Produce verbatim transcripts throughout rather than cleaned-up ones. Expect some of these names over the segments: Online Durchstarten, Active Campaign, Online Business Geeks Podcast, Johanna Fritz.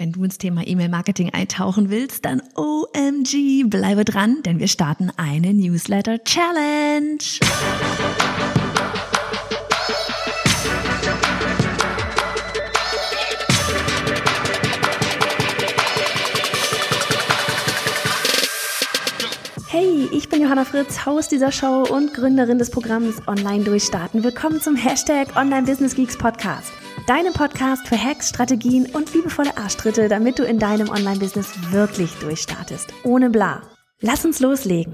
Wenn du ins Thema E-Mail-Marketing eintauchen willst, dann O M G, bleibe dran, denn wir starten eine Newsletter-Challenge. Hey, ich bin Johanna Fritz, Host dieser Show und Gründerin des Programms Online Durchstarten. Willkommen zum Hashtag Online Business Geeks Podcast. Deinem Podcast für Hacks, Strategien und liebevolle Arschtritte, damit du in deinem Online-Business wirklich durchstartest. Ohne bla. Lass uns loslegen.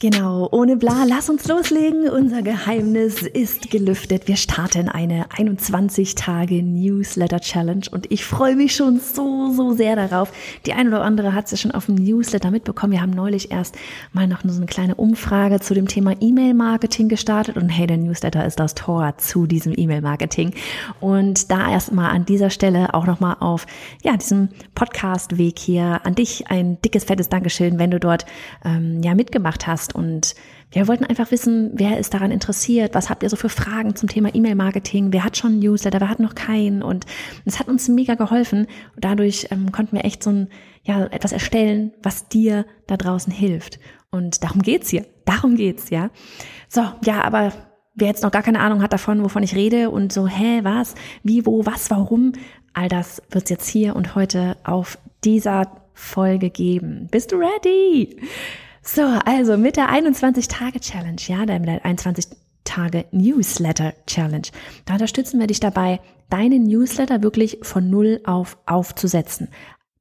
Genau, ohne bla, lass uns loslegen. Unser Geheimnis ist gelüftet. Wir starten eine einundzwanzig-Tage-Newsletter-Challenge und ich freue mich schon so, so sehr darauf. Die eine oder andere hat es ja schon auf dem Newsletter mitbekommen. Wir haben neulich erst mal noch so eine kleine Umfrage zu dem Thema E-Mail-Marketing gestartet und hey, der Newsletter ist das Tor zu diesem E-Mail-Marketing. Und da erstmal an dieser Stelle auch nochmal auf ja diesem Podcast-Weg hier an dich ein dickes, fettes Dankeschön, wenn du dort ähm, ja mitgemacht hast. Und wir wollten einfach wissen, wer ist daran interessiert, was habt ihr so für Fragen zum Thema E-Mail-Marketing, wer hat schon einen Newsletter, wer hat noch keinen, und es hat uns mega geholfen. Dadurch ähm, konnten wir echt so ein, ja, etwas erstellen, was dir da draußen hilft, und darum geht's hier, darum geht's, ja. So, ja, aber wer jetzt noch gar keine Ahnung hat davon, wovon ich rede und so, hä, was, wie, wo, was, warum, all das wird's jetzt hier und heute auf dieser Folge geben. Bist du ready? So, also mit der einundzwanzig-Tage-Challenge, ja, der einundzwanzig-Tage-Newsletter-Challenge, da unterstützen wir dich dabei, deinen Newsletter wirklich von null auf aufzusetzen.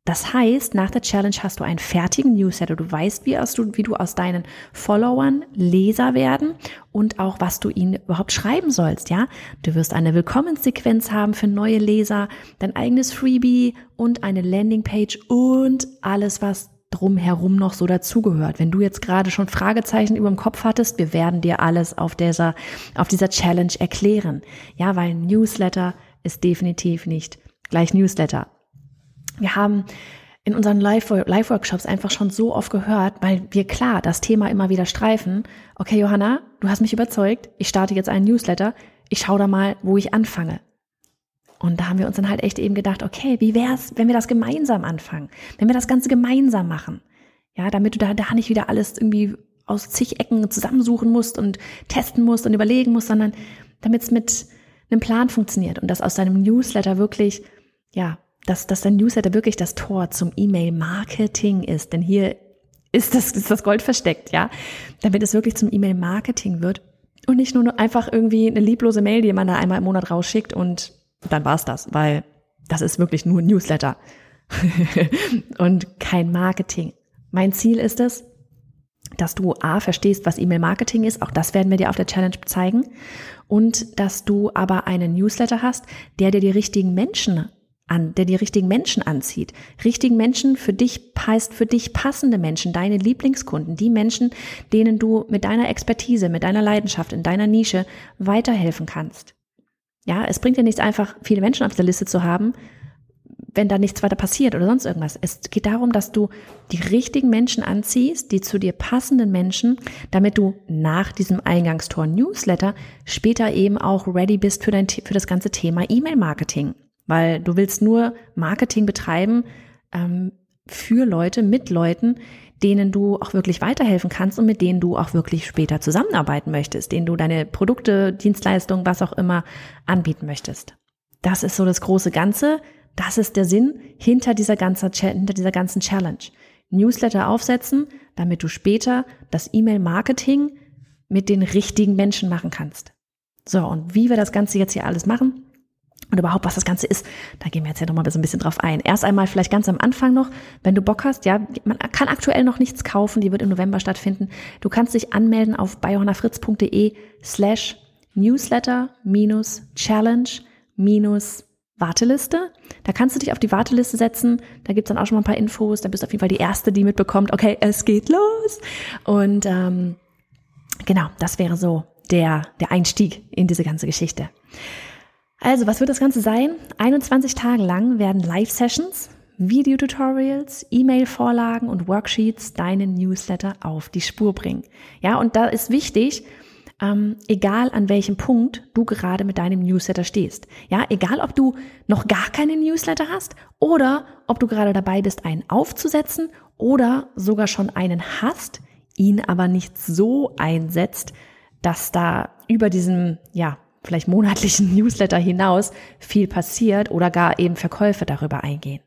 Das heißt, nach der Challenge hast du einen fertigen Newsletter. Du weißt, wie, aus du, wie du aus deinen Followern Leser werden und auch, was du ihnen überhaupt schreiben sollst, ja. Du wirst eine Willkommenssequenz haben für neue Leser, dein eigenes Freebie und eine Landingpage und alles, was drumherum noch so dazugehört. Wenn du jetzt gerade schon Fragezeichen über dem Kopf hattest, wir werden dir alles auf dieser, auf dieser Challenge erklären. Ja, weil Newsletter ist definitiv nicht gleich Newsletter. Wir haben in unseren Live-Workshops einfach schon so oft gehört, weil wir klar das Thema immer wieder streifen. Okay, Johanna, du hast mich überzeugt, ich starte jetzt einen Newsletter, ich schaue da mal, wo ich anfange. Und da haben wir uns dann halt echt eben gedacht, okay, wie wär's, wenn wir das gemeinsam anfangen? Wenn wir das Ganze gemeinsam machen? Ja, damit du da, da nicht wieder alles irgendwie aus zig Ecken zusammensuchen musst und testen musst und überlegen musst, sondern damit es mit einem Plan funktioniert und dass aus deinem Newsletter wirklich, ja, dass, dass dein Newsletter wirklich das Tor zum E-Mail-Marketing ist. Denn hier ist das, ist das Gold versteckt, ja? Damit es wirklich zum E-Mail-Marketing wird und nicht nur einfach irgendwie eine lieblose Mail, die man da einmal im Monat rausschickt, und dann war's das, weil das ist wirklich nur ein Newsletter und kein Marketing. Mein Ziel ist es, dass du A, verstehst, was E-Mail-Marketing ist, auch das werden wir dir auf der Challenge zeigen, und dass du aber einen Newsletter hast, der dir die richtigen Menschen an, der die richtigen Menschen anzieht. Richtigen Menschen für dich heißt für dich passende Menschen, deine Lieblingskunden, die Menschen, denen du mit deiner Expertise, mit deiner Leidenschaft, in deiner Nische weiterhelfen kannst. Ja, es bringt ja nichts, einfach viele Menschen auf der Liste zu haben, wenn da nichts weiter passiert oder sonst irgendwas. Es geht darum, dass du die richtigen Menschen anziehst, die zu dir passenden Menschen, damit du nach diesem Eingangstor-Newsletter später eben auch ready bist für dein, für das ganze Thema E-Mail-Marketing. Weil du willst nur Marketing betreiben, ähm, für Leute, mit Leuten, denen du auch wirklich weiterhelfen kannst und mit denen du auch wirklich später zusammenarbeiten möchtest, denen du deine Produkte, Dienstleistungen, was auch immer anbieten möchtest. Das ist so das große Ganze. Das ist der Sinn hinter dieser ganzen, hinter dieser ganzen Challenge. Newsletter aufsetzen, damit du später das E-Mail-Marketing mit den richtigen Menschen machen kannst. So, und wie wir das Ganze jetzt hier alles machen und überhaupt, was das Ganze ist, da gehen wir jetzt ja nochmal so ein bisschen drauf ein. Erst einmal vielleicht ganz am Anfang noch, wenn du Bock hast, ja, man kann aktuell noch nichts kaufen, die wird im November stattfinden. Du kannst dich anmelden auf bei johannafritz punkt de slash newsletter minus challenge minus Warteliste. Da kannst du dich auf die Warteliste setzen, da gibt's dann auch schon mal ein paar Infos, da bist du auf jeden Fall die Erste, die mitbekommt, okay, es geht los. Und ähm, genau, das wäre so der, der Einstieg in diese ganze Geschichte. Also, was wird das Ganze sein? einundzwanzig Tage lang werden Live-Sessions, Videotutorials, E-Mail-Vorlagen und Worksheets deinen Newsletter auf die Spur bringen. Ja, und da ist wichtig, ähm, egal an welchem Punkt du gerade mit deinem Newsletter stehst. Ja, egal ob du noch gar keinen Newsletter hast oder ob du gerade dabei bist, einen aufzusetzen oder sogar schon einen hast, ihn aber nicht so einsetzt, dass da über diesen, ja, vielleicht monatlichen Newsletter hinaus viel passiert oder gar eben Verkäufe darüber eingehen.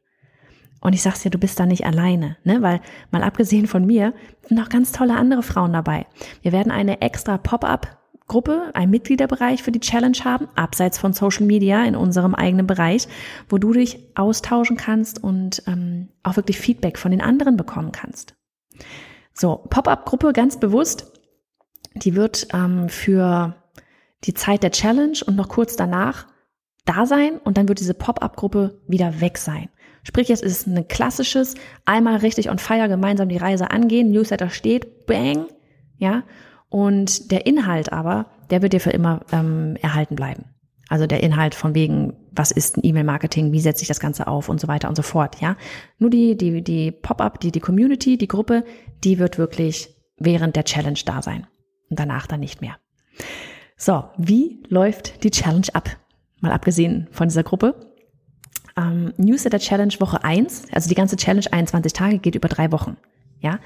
Und ich sag's dir, du bist da nicht alleine, ne? Weil mal abgesehen von mir sind noch ganz tolle andere Frauen dabei. Wir werden eine extra Pop-up-Gruppe, einen Mitgliederbereich für die Challenge haben, abseits von Social Media in unserem eigenen Bereich, wo du dich austauschen kannst und ähm, auch wirklich Feedback von den anderen bekommen kannst. So, Pop-up-Gruppe ganz bewusst, die wird ähm, für die Zeit der Challenge und noch kurz danach da sein und dann wird diese Pop-up-Gruppe wieder weg sein. Sprich, es ist ein klassisches, einmal richtig on fire, gemeinsam die Reise angehen, Newsletter steht, bang, ja, und der Inhalt aber, der wird dir für immer ähm, erhalten bleiben. Also der Inhalt von wegen, was ist ein E-Mail-Marketing, wie setze ich das Ganze auf und so weiter und so fort, ja. Nur die, die, die Pop-up, die, die Community, die Gruppe, die wird wirklich während der Challenge da sein und danach dann nicht mehr. So, wie läuft die Challenge ab? Mal abgesehen von dieser Gruppe. Ähm, Newsletter Challenge Woche eins, also die ganze Challenge einundzwanzig Tage geht über drei Wochen. Ja,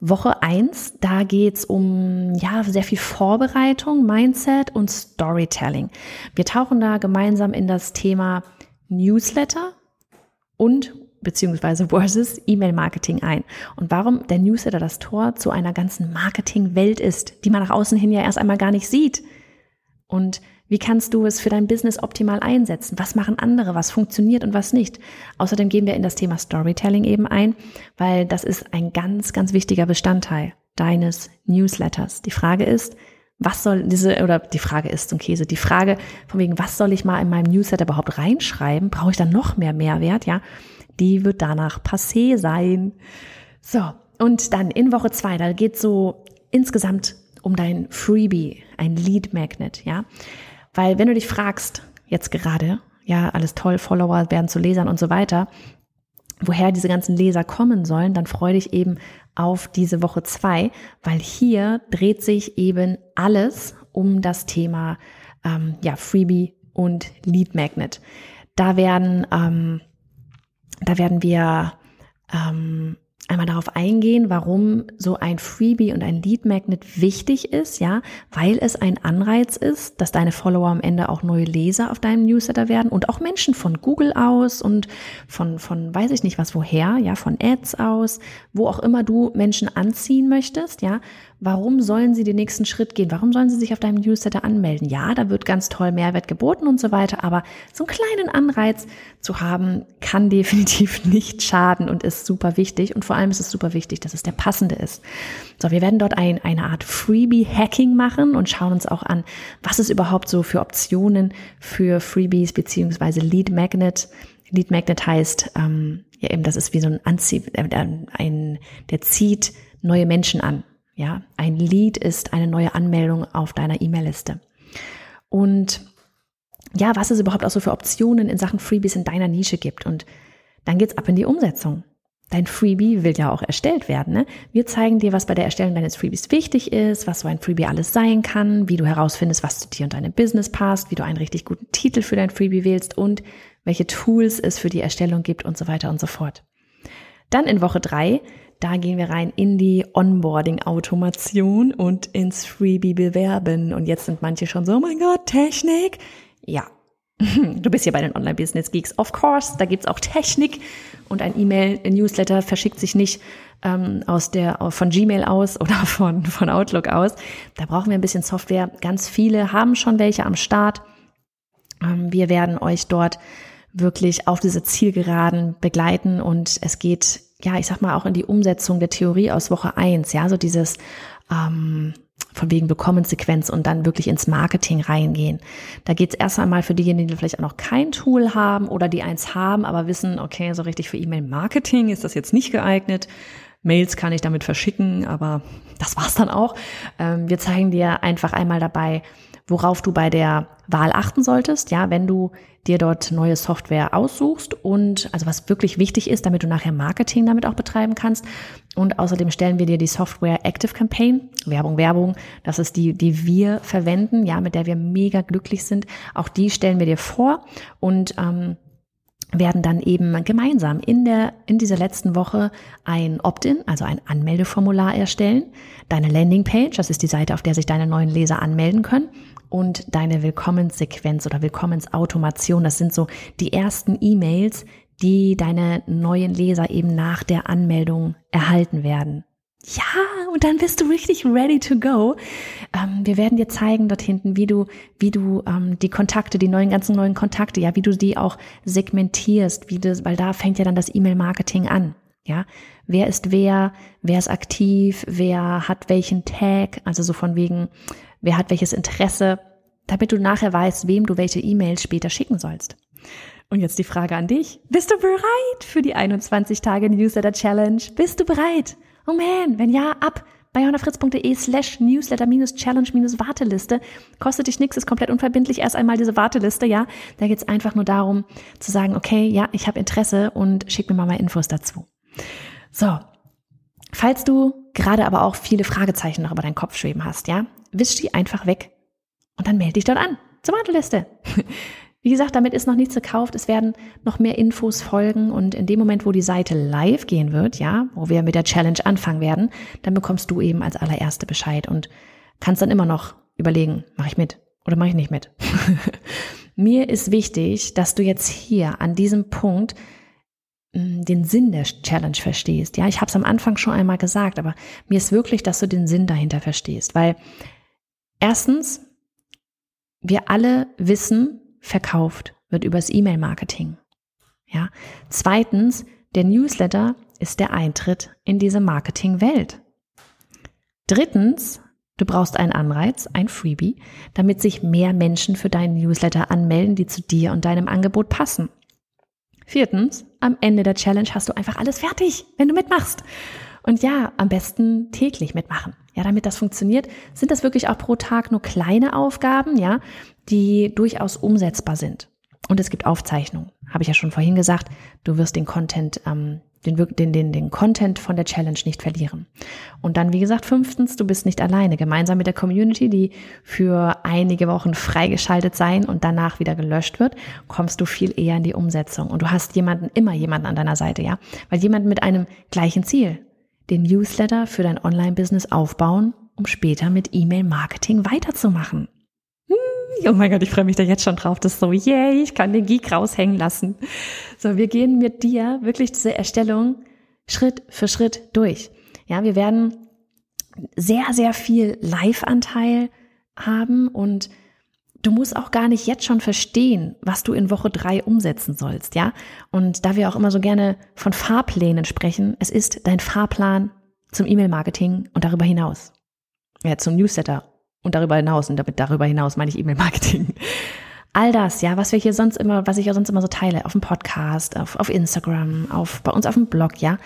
Woche eins, da geht's um ja sehr viel Vorbereitung, Mindset und Storytelling. Wir tauchen da gemeinsam in das Thema Newsletter und beziehungsweise versus E-Mail-Marketing ein. Und warum der Newsletter das Tor zu einer ganzen Marketing-Welt ist, die man nach außen hin ja erst einmal gar nicht sieht. Und wie kannst du es für dein Business optimal einsetzen? Was machen andere? Was funktioniert und was nicht? Außerdem gehen wir in das Thema Storytelling eben ein, weil das ist ein ganz, ganz wichtiger Bestandteil deines Newsletters. Die Frage ist, was soll diese, oder die Frage ist zum Käse, die Frage von wegen, was soll ich mal in meinem Newsletter überhaupt reinschreiben? Brauche ich dann noch mehr Mehrwert? Ja, die wird danach passé sein. So, und dann in Woche zwei, da geht es so insgesamt um dein Freebie, ein Lead Magnet, ja. Weil wenn du dich fragst, jetzt gerade, ja, alles toll, Follower werden zu Lesern und so weiter, woher diese ganzen Leser kommen sollen, dann freue dich eben auf diese Woche zwei, weil hier dreht sich eben alles um das Thema ähm, ja, Freebie und Lead Magnet. Da werden, ähm, da werden wir ähm, einmal darauf eingehen, warum so ein Freebie und ein Lead Magnet wichtig ist, ja, weil es ein Anreiz ist, dass deine Follower am Ende auch neue Leser auf deinem Newsletter werden und auch Menschen von Google aus und von, von weiß ich nicht was woher, ja, von Ads aus, wo auch immer du Menschen anziehen möchtest, ja, warum sollen sie den nächsten Schritt gehen? Warum sollen sie sich auf deinem Newsletter anmelden? Ja, da wird ganz toll Mehrwert geboten und so weiter, aber so einen kleinen Anreiz zu haben, kann definitiv nicht schaden und ist super wichtig und vor allem ist es super wichtig, dass es der passende ist. So, wir werden dort ein, eine Art Freebie-Hacking machen und schauen uns auch an, was es überhaupt so für Optionen für Freebies beziehungsweise Lead Magnet. Lead Magnet heißt, ähm, ja eben, das ist wie so ein Anzieh, äh, ein, der zieht neue Menschen an. Ja, ein Lead ist eine neue Anmeldung auf deiner E-Mail-Liste. Und ja, was es überhaupt auch so für Optionen in Sachen Freebies in deiner Nische gibt. Und dann geht's ab in die Umsetzung. Dein Freebie will ja auch erstellt werden, ne? Wir zeigen dir, was bei der Erstellung deines Freebies wichtig ist, was so ein Freebie alles sein kann, wie du herausfindest, was zu dir und deinem Business passt, wie du einen richtig guten Titel für dein Freebie wählst und welche Tools es für die Erstellung gibt und so weiter und so fort. Dann in Woche drei, da gehen wir rein in die Onboarding-Automation und ins Freebie-Bewerben. Und jetzt sind manche schon so, oh mein Gott, Technik. Ja, du bist hier bei den Online Business Geeks. Of course, da gibt's auch Technik. Und ein E-Mail-Newsletter verschickt sich nicht ähm, aus der, von Gmail aus oder von, von Outlook aus. Da brauchen wir ein bisschen Software. Ganz viele haben schon welche am Start. Ähm, wir werden euch dort wirklich auf diese Zielgeraden begleiten. Und es geht, ja, ich sag mal, auch in die Umsetzung der Theorie aus Woche eins. Ja, so dieses ähm, von wegen Willkommensequenz und dann wirklich ins Marketing reingehen. Da geht's erst einmal für diejenigen, die vielleicht auch noch kein Tool haben oder die eins haben, aber wissen, okay, so richtig für E-Mail-Marketing ist das jetzt nicht geeignet. Mails kann ich damit verschicken, aber das war's dann auch. Ähm, wir zeigen dir einfach einmal dabei, worauf du bei der Wahl achten solltest, ja, wenn du dir dort neue Software aussuchst und also was wirklich wichtig ist, damit du nachher Marketing damit auch betreiben kannst. Und außerdem stellen wir dir die Software Active Campaign, Werbung, Werbung, das ist die, die wir verwenden, ja, mit der wir mega glücklich sind. Auch die stellen wir dir vor und ähm, werden dann eben gemeinsam in der in dieser letzten Woche ein Opt-in, also ein Anmeldeformular erstellen, deine Landingpage, das ist die Seite, auf der sich deine neuen Leser anmelden können, und deine Willkommenssequenz oder Willkommensautomation, das sind so die ersten E-Mails, die deine neuen Leser eben nach der Anmeldung erhalten werden. Ja, und dann bist du richtig ready to go. Ähm, wir werden dir zeigen dort hinten, wie du, wie du ähm, die Kontakte, die neuen ganzen neuen Kontakte, ja, wie du die auch segmentierst, wie das, weil da fängt ja dann das E-Mail-Marketing an. Ja, wer ist wer, wer ist aktiv, wer hat welchen Tag, also so von wegen, wer hat welches Interesse, damit du nachher weißt, wem du welche E-Mails später schicken sollst. Und jetzt die Frage an dich: Bist du bereit für die einundzwanzig Tage Newsletter Challenge? Bist du bereit? Oh man, wenn ja, ab bei johannafritz.de slash newsletter minus challenge minus Warteliste. Kostet dich nichts, ist komplett unverbindlich. Erst einmal diese Warteliste, ja. Da geht's einfach nur darum zu sagen, okay, ja, ich habe Interesse und schick mir mal mal Infos dazu. So, falls du gerade aber auch viele Fragezeichen noch über deinen Kopf schweben hast, ja, wisch die einfach weg und dann melde dich dort an zur Warteliste. Wie gesagt, damit ist noch nichts gekauft. Es werden noch mehr Infos folgen und in dem Moment, wo die Seite live gehen wird, ja, wo wir mit der Challenge anfangen werden, dann bekommst du eben als allererste Bescheid und kannst dann immer noch überlegen, mache ich mit oder mache ich nicht mit. Mir ist wichtig, dass du jetzt hier an diesem Punkt den Sinn der Challenge verstehst. Ja, ich habe es am Anfang schon einmal gesagt, aber mir ist wirklich, dass du den Sinn dahinter verstehst, weil erstens, wir alle wissen, verkauft wird übers E-Mail-Marketing. Ja. Zweitens, der Newsletter ist der Eintritt in diese Marketingwelt. Drittens, du brauchst einen Anreiz, ein Freebie, damit sich mehr Menschen für deinen Newsletter anmelden, die zu dir und deinem Angebot passen. Viertens, am Ende der Challenge hast du einfach alles fertig, wenn du mitmachst. Und ja, am besten täglich mitmachen. Ja, damit das funktioniert, sind das wirklich auch pro Tag nur kleine Aufgaben, ja, die durchaus umsetzbar sind. Und es gibt Aufzeichnungen, habe ich ja schon vorhin gesagt. Du wirst den Content, ähm, den, den, den, den Content von der Challenge nicht verlieren. Und dann, wie gesagt, fünftens, du bist nicht alleine. Gemeinsam mit der Community, die für einige Wochen freigeschaltet sein und danach wieder gelöscht wird, kommst du viel eher in die Umsetzung. Und du hast jemanden, immer jemanden an deiner Seite, ja, weil jemand mit einem gleichen Ziel, den Newsletter für dein Online-Business aufbauen, um später mit E-Mail-Marketing weiterzumachen. Oh mein Gott, ich freue mich da jetzt schon drauf. Das ist so, yay, ich kann den Geek raushängen lassen. So, wir gehen mit dir wirklich diese Erstellung Schritt für Schritt durch. Ja, wir werden sehr, sehr viel Live-Anteil haben und du musst auch gar nicht jetzt schon verstehen, was du in Woche drei umsetzen sollst, ja? Und da wir auch immer so gerne von Fahrplänen sprechen, es ist dein Fahrplan zum E-Mail-Marketing und darüber hinaus. Ja, zum Newsletter und darüber hinaus. Und damit darüber hinaus meine ich E-Mail-Marketing. All das, ja, was wir hier sonst immer, was ich ja sonst immer so teile, auf dem Podcast, auf, auf Instagram, auf, bei uns auf dem Blog, ja?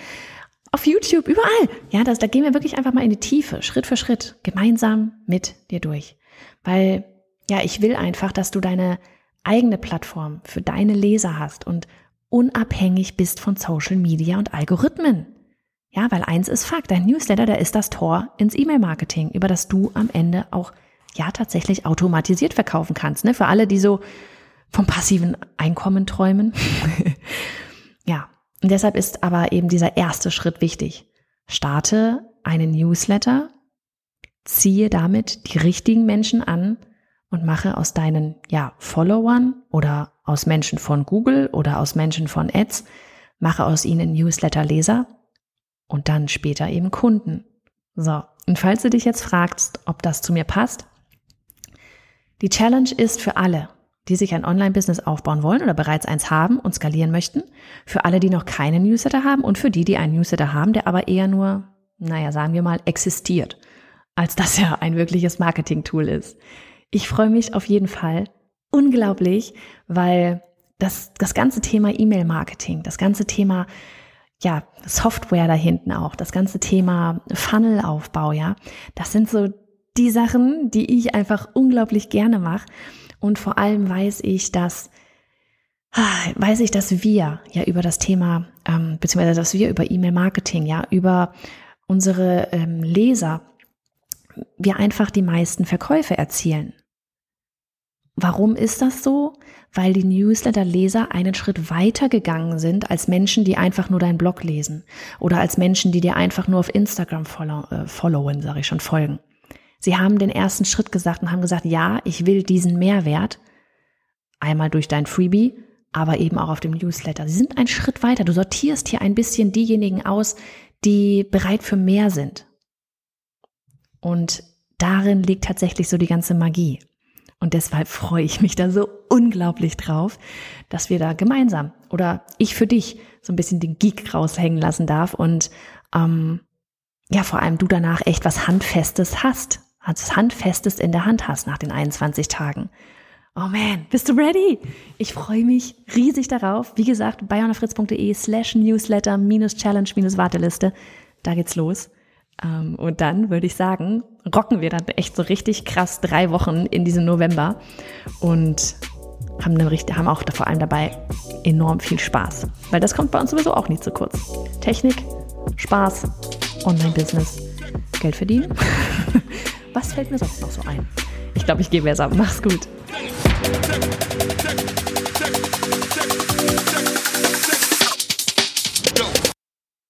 Auf YouTube, überall. Ja, das, da gehen wir wirklich einfach mal in die Tiefe, Schritt für Schritt, gemeinsam mit dir durch. Weil, ja, ich will einfach, dass du deine eigene Plattform für deine Leser hast und unabhängig bist von Social Media und Algorithmen. Ja, weil eins ist Fakt, dein Newsletter, da ist das Tor ins E-Mail-Marketing, über das du am Ende auch ja tatsächlich automatisiert verkaufen kannst, ne? Für alle, die so vom passiven Einkommen träumen. Ja, und deshalb ist aber eben dieser erste Schritt wichtig. Starte einen Newsletter, ziehe damit die richtigen Menschen an, und mache aus deinen, ja, Followern oder aus Menschen von Google oder aus Menschen von Ads, mache aus ihnen Newsletter-Leser und dann später eben Kunden. So, und falls du dich jetzt fragst, ob das zu mir passt, die Challenge ist für alle, die sich ein Online-Business aufbauen wollen oder bereits eins haben und skalieren möchten, für alle, die noch keinen Newsletter haben und für die, die einen Newsletter haben, der aber eher nur, naja, sagen wir mal, existiert, als dass er ein wirkliches Marketing-Tool ist. Ich freue mich auf jeden Fall unglaublich, weil das, das ganze Thema E-Mail-Marketing, das ganze Thema, ja, Software da hinten auch, das ganze Thema Funnel-Aufbau, ja, das sind so die Sachen, die ich einfach unglaublich gerne mache. Und vor allem weiß ich, dass weiß ich, dass wir ja über das Thema, ähm, beziehungsweise dass wir über E-Mail-Marketing, ja, über unsere ähm, Leser, wir einfach die meisten Verkäufe erzielen. Warum ist das so? Weil die Newsletter-Leser einen Schritt weiter gegangen sind als Menschen, die einfach nur deinen Blog lesen oder als Menschen, die dir einfach nur auf Instagram follow, äh, followen, sage ich schon, folgen. Sie haben den ersten Schritt gesagt und haben gesagt, ja, ich will diesen Mehrwert, einmal durch dein Freebie, aber eben auch auf dem Newsletter. Sie sind einen Schritt weiter. Du sortierst hier ein bisschen diejenigen aus, die bereit für mehr sind. Und darin liegt tatsächlich so die ganze Magie. Und deshalb freue ich mich da so unglaublich drauf, dass wir da gemeinsam oder ich für dich so ein bisschen den Geek raushängen lassen darf und ähm, ja, vor allem du danach echt was Handfestes hast, was Handfestes in der Hand hast nach den einundzwanzig Tagen. Oh man, bist du ready? Ich freue mich riesig darauf. Wie gesagt, bei johannafritz.de slash newsletter minus challenge minus Warteliste. Da geht's los. Und dann würde ich sagen, rocken wir dann echt so richtig krass drei Wochen in diesem November und haben, eine, haben auch vor allem dabei enorm viel Spaß, weil das kommt bei uns sowieso auch nie zu kurz. Technik, Spaß, Online-Business, Geld verdienen. Was fällt mir sonst noch so ein? Ich glaube, ich gehe besser. Mach's gut.